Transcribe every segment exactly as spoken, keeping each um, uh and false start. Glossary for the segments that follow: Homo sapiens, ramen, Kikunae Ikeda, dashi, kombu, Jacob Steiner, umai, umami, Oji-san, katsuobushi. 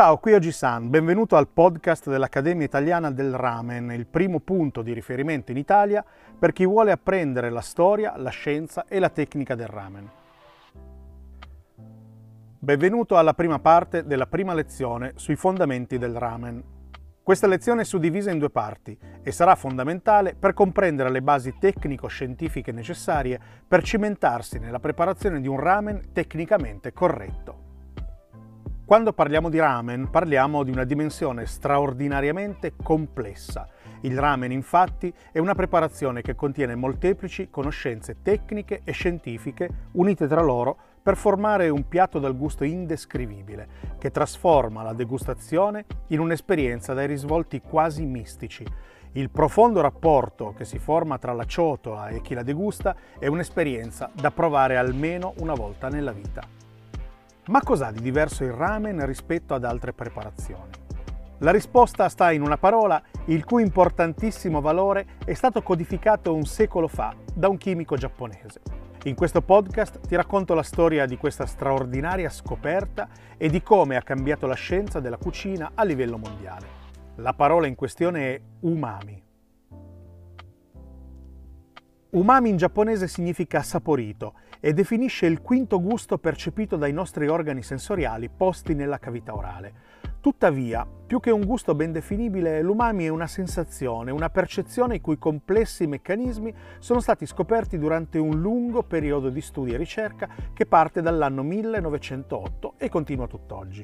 Ciao, qui Oji-san, benvenuto al podcast dell'Accademia Italiana del Ramen, il primo punto di riferimento in Italia per chi vuole apprendere la storia, la scienza e la tecnica del ramen. Benvenuto alla prima parte della prima lezione sui fondamenti del ramen. Questa lezione è suddivisa in due parti e sarà fondamentale per comprendere le basi tecnico-scientifiche necessarie per cimentarsi nella preparazione di un ramen tecnicamente corretto. Quando parliamo di ramen, parliamo di una dimensione straordinariamente complessa. Il ramen, infatti, è una preparazione che contiene molteplici conoscenze tecniche e scientifiche unite tra loro per formare un piatto dal gusto indescrivibile, che trasforma la degustazione in un'esperienza dai risvolti quasi mistici. Il profondo rapporto che si forma tra la ciotola e chi la degusta è un'esperienza da provare almeno una volta nella vita. Ma cos'ha di diverso il ramen rispetto ad altre preparazioni? La risposta sta in una parola il cui importantissimo valore è stato codificato un secolo fa da un chimico giapponese. In questo podcast ti racconto la storia di questa straordinaria scoperta e di come ha cambiato la scienza della cucina a livello mondiale. La parola in questione è umami. Umami in giapponese significa assaporito e definisce il quinto gusto percepito dai nostri organi sensoriali posti nella cavità orale. Tuttavia, più che un gusto ben definibile, l'umami è una sensazione, una percezione i cui complessi meccanismi sono stati scoperti durante un lungo periodo di studi e ricerca che parte dall'anno millenovecentootto e continua tutt'oggi.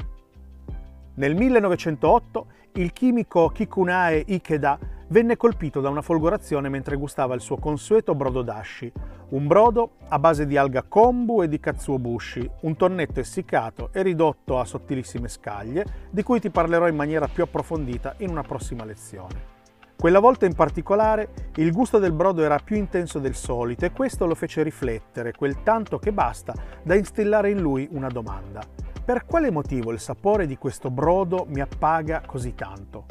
Nel millenovecentootto il chimico Kikunae Ikeda venne colpito da una folgorazione mentre gustava il suo consueto brodo dashi, un brodo a base di alga kombu e di katsuobushi, un tonnetto essiccato e ridotto a sottilissime scaglie, di cui ti parlerò in maniera più approfondita in una prossima lezione. Quella volta in particolare il gusto del brodo era più intenso del solito e questo lo fece riflettere quel tanto che basta da instillare in lui una domanda. Per quale motivo il sapore di questo brodo mi appaga così tanto?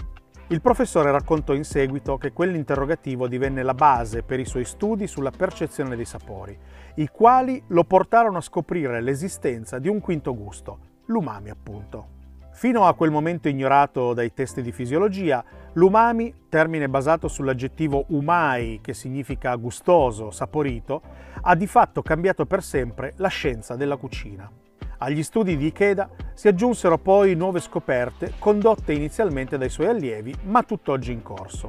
Il professore raccontò in seguito che quell'interrogativo divenne la base per i suoi studi sulla percezione dei sapori, i quali lo portarono a scoprire l'esistenza di un quinto gusto, l'umami appunto. Fino a quel momento ignorato dai testi di fisiologia, l'umami, termine basato sull'aggettivo umai, che significa gustoso, saporito, ha di fatto cambiato per sempre la scienza della cucina. Agli studi di Ikeda si aggiunsero poi nuove scoperte condotte inizialmente dai suoi allievi, ma tutt'oggi in corso.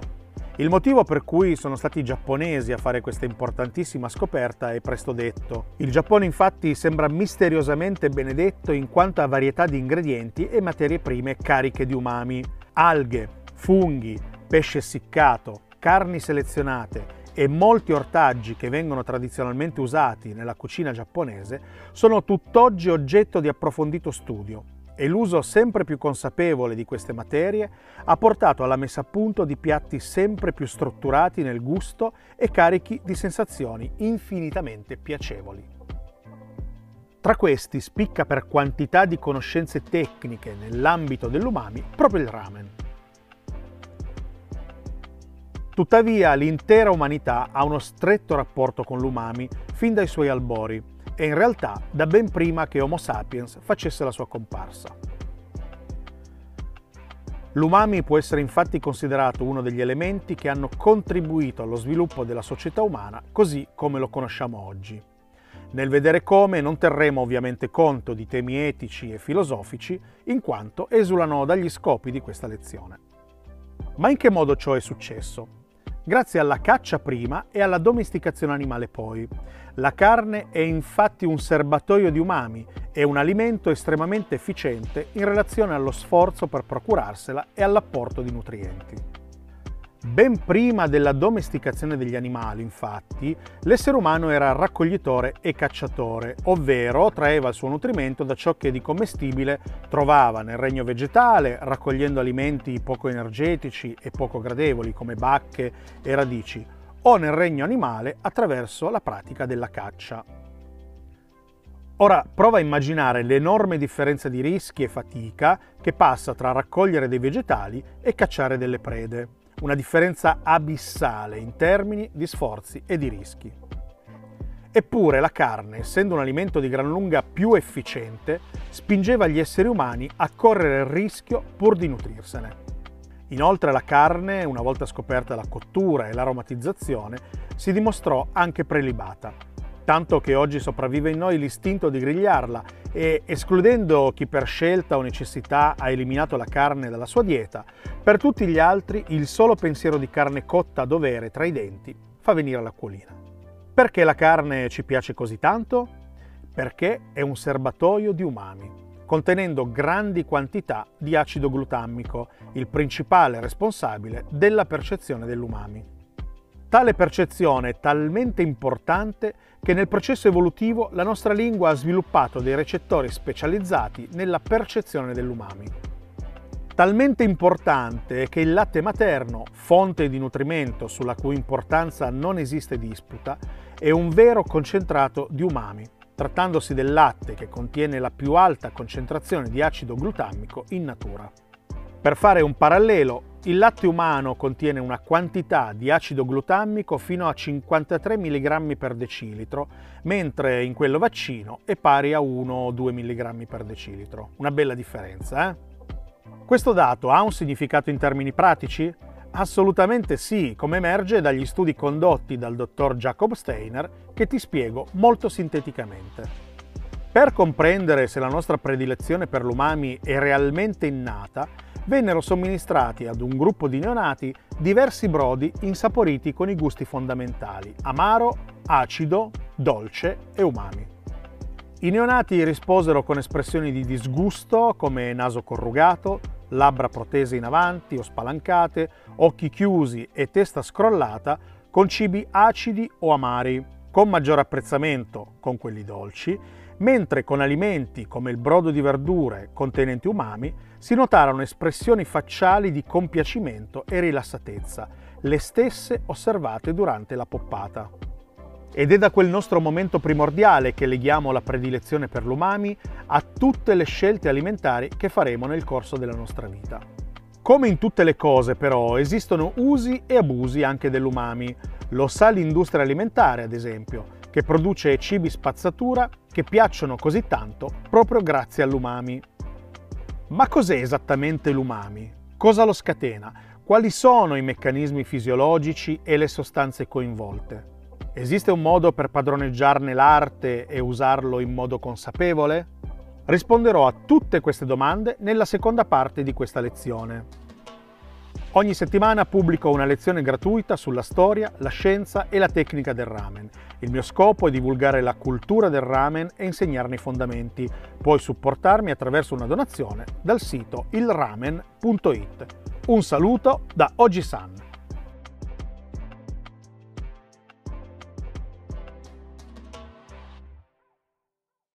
Il motivo per cui sono stati i giapponesi a fare questa importantissima scoperta è presto detto. Il Giappone infatti sembra misteriosamente benedetto in quanto a varietà di ingredienti e materie prime cariche di umami. Alghe, funghi, pesce essiccato, carni selezionate e molti ortaggi che vengono tradizionalmente usati nella cucina giapponese sono tutt'oggi oggetto di approfondito studio e l'uso sempre più consapevole di queste materie ha portato alla messa a punto di piatti sempre più strutturati nel gusto e carichi di sensazioni infinitamente piacevoli. Tra questi spicca per quantità di conoscenze tecniche nell'ambito dell'umami proprio il ramen. Tuttavia, l'intera umanità ha uno stretto rapporto con l'umami fin dai suoi albori e in realtà da ben prima che Homo sapiens facesse la sua comparsa. L'umami può essere infatti considerato uno degli elementi che hanno contribuito allo sviluppo della società umana così come lo conosciamo oggi. Nel vedere come non terremo ovviamente conto di temi etici e filosofici in quanto esulano dagli scopi di questa lezione. Ma in che modo ciò è successo? Grazie alla caccia prima e alla domesticazione animale poi. La carne è infatti un serbatoio di umami e un alimento estremamente efficiente in relazione allo sforzo per procurarsela e all'apporto di nutrienti. Ben prima della domesticazione degli animali, infatti, l'essere umano era raccoglitore e cacciatore, ovvero traeva il suo nutrimento da ciò che di commestibile trovava nel regno vegetale, raccogliendo alimenti poco energetici e poco gradevoli come bacche e radici, o nel regno animale attraverso la pratica della caccia. Ora prova a immaginare l'enorme differenza di rischi e fatica che passa tra raccogliere dei vegetali e cacciare delle prede. Una differenza abissale in termini di sforzi e di rischi. Eppure la carne, essendo un alimento di gran lunga più efficiente, spingeva gli esseri umani a correre il rischio pur di nutrirsene. Inoltre la carne, una volta scoperta la cottura e l'aromatizzazione, si dimostrò anche prelibata, tanto che oggi sopravvive in noi l'istinto di grigliarla e, escludendo chi per scelta o necessità ha eliminato la carne dalla sua dieta, per tutti gli altri il solo pensiero di carne cotta a dovere tra i denti fa venire l'acquolina. Perché la carne ci piace così tanto? Perché è un serbatoio di umami, contenendo grandi quantità di acido glutammico, il principale responsabile della percezione dell'umami. Tale percezione è talmente importante che nel processo evolutivo la nostra lingua ha sviluppato dei recettori specializzati nella percezione dell'umami. Talmente importante che il latte materno, fonte di nutrimento sulla cui importanza non esiste disputa, è un vero concentrato di umami, trattandosi del latte che contiene la più alta concentrazione di acido glutammico in natura. Per fare un parallelo, il latte umano contiene una quantità di acido glutammico fino a cinquantatré milligrammi per decilitro, mentre in quello vaccino è pari a uno o due milligrammi per decilitro. Una bella differenza, eh? Questo dato ha un significato in termini pratici? Assolutamente sì, come emerge dagli studi condotti dal dottor Jacob Steiner, che ti spiego molto sinteticamente. Per comprendere se la nostra predilezione per l'umami è realmente innata, vennero somministrati ad un gruppo di neonati diversi brodi insaporiti con i gusti fondamentali: amaro, acido, dolce e umami. I neonati risposero con espressioni di disgusto come naso corrugato, labbra protese in avanti o spalancate, occhi chiusi e testa scrollata con cibi acidi o amari, con maggior apprezzamento con quelli dolci, mentre con alimenti come il brodo di verdure contenenti umami si notarono espressioni facciali di compiacimento e rilassatezza, le stesse osservate durante la poppata. Ed è da quel nostro momento primordiale che leghiamo la predilezione per l'umami a tutte le scelte alimentari che faremo nel corso della nostra vita. Come in tutte le cose, però, esistono usi e abusi anche dell'umami. Lo sa l'industria alimentare, ad esempio, che produce cibi spazzatura che piacciono così tanto proprio grazie all'umami. Ma cos'è esattamente l'umami? Cosa lo scatena? Quali sono i meccanismi fisiologici e le sostanze coinvolte? Esiste un modo per padroneggiarne l'arte e usarlo in modo consapevole? Risponderò a tutte queste domande nella seconda parte di questa lezione. Ogni settimana pubblico una lezione gratuita sulla storia, la scienza e la tecnica del ramen. Il mio scopo è divulgare la cultura del ramen e insegnarne i fondamenti. Puoi supportarmi attraverso una donazione dal sito il ramen punto it. Un saluto da Oji-san.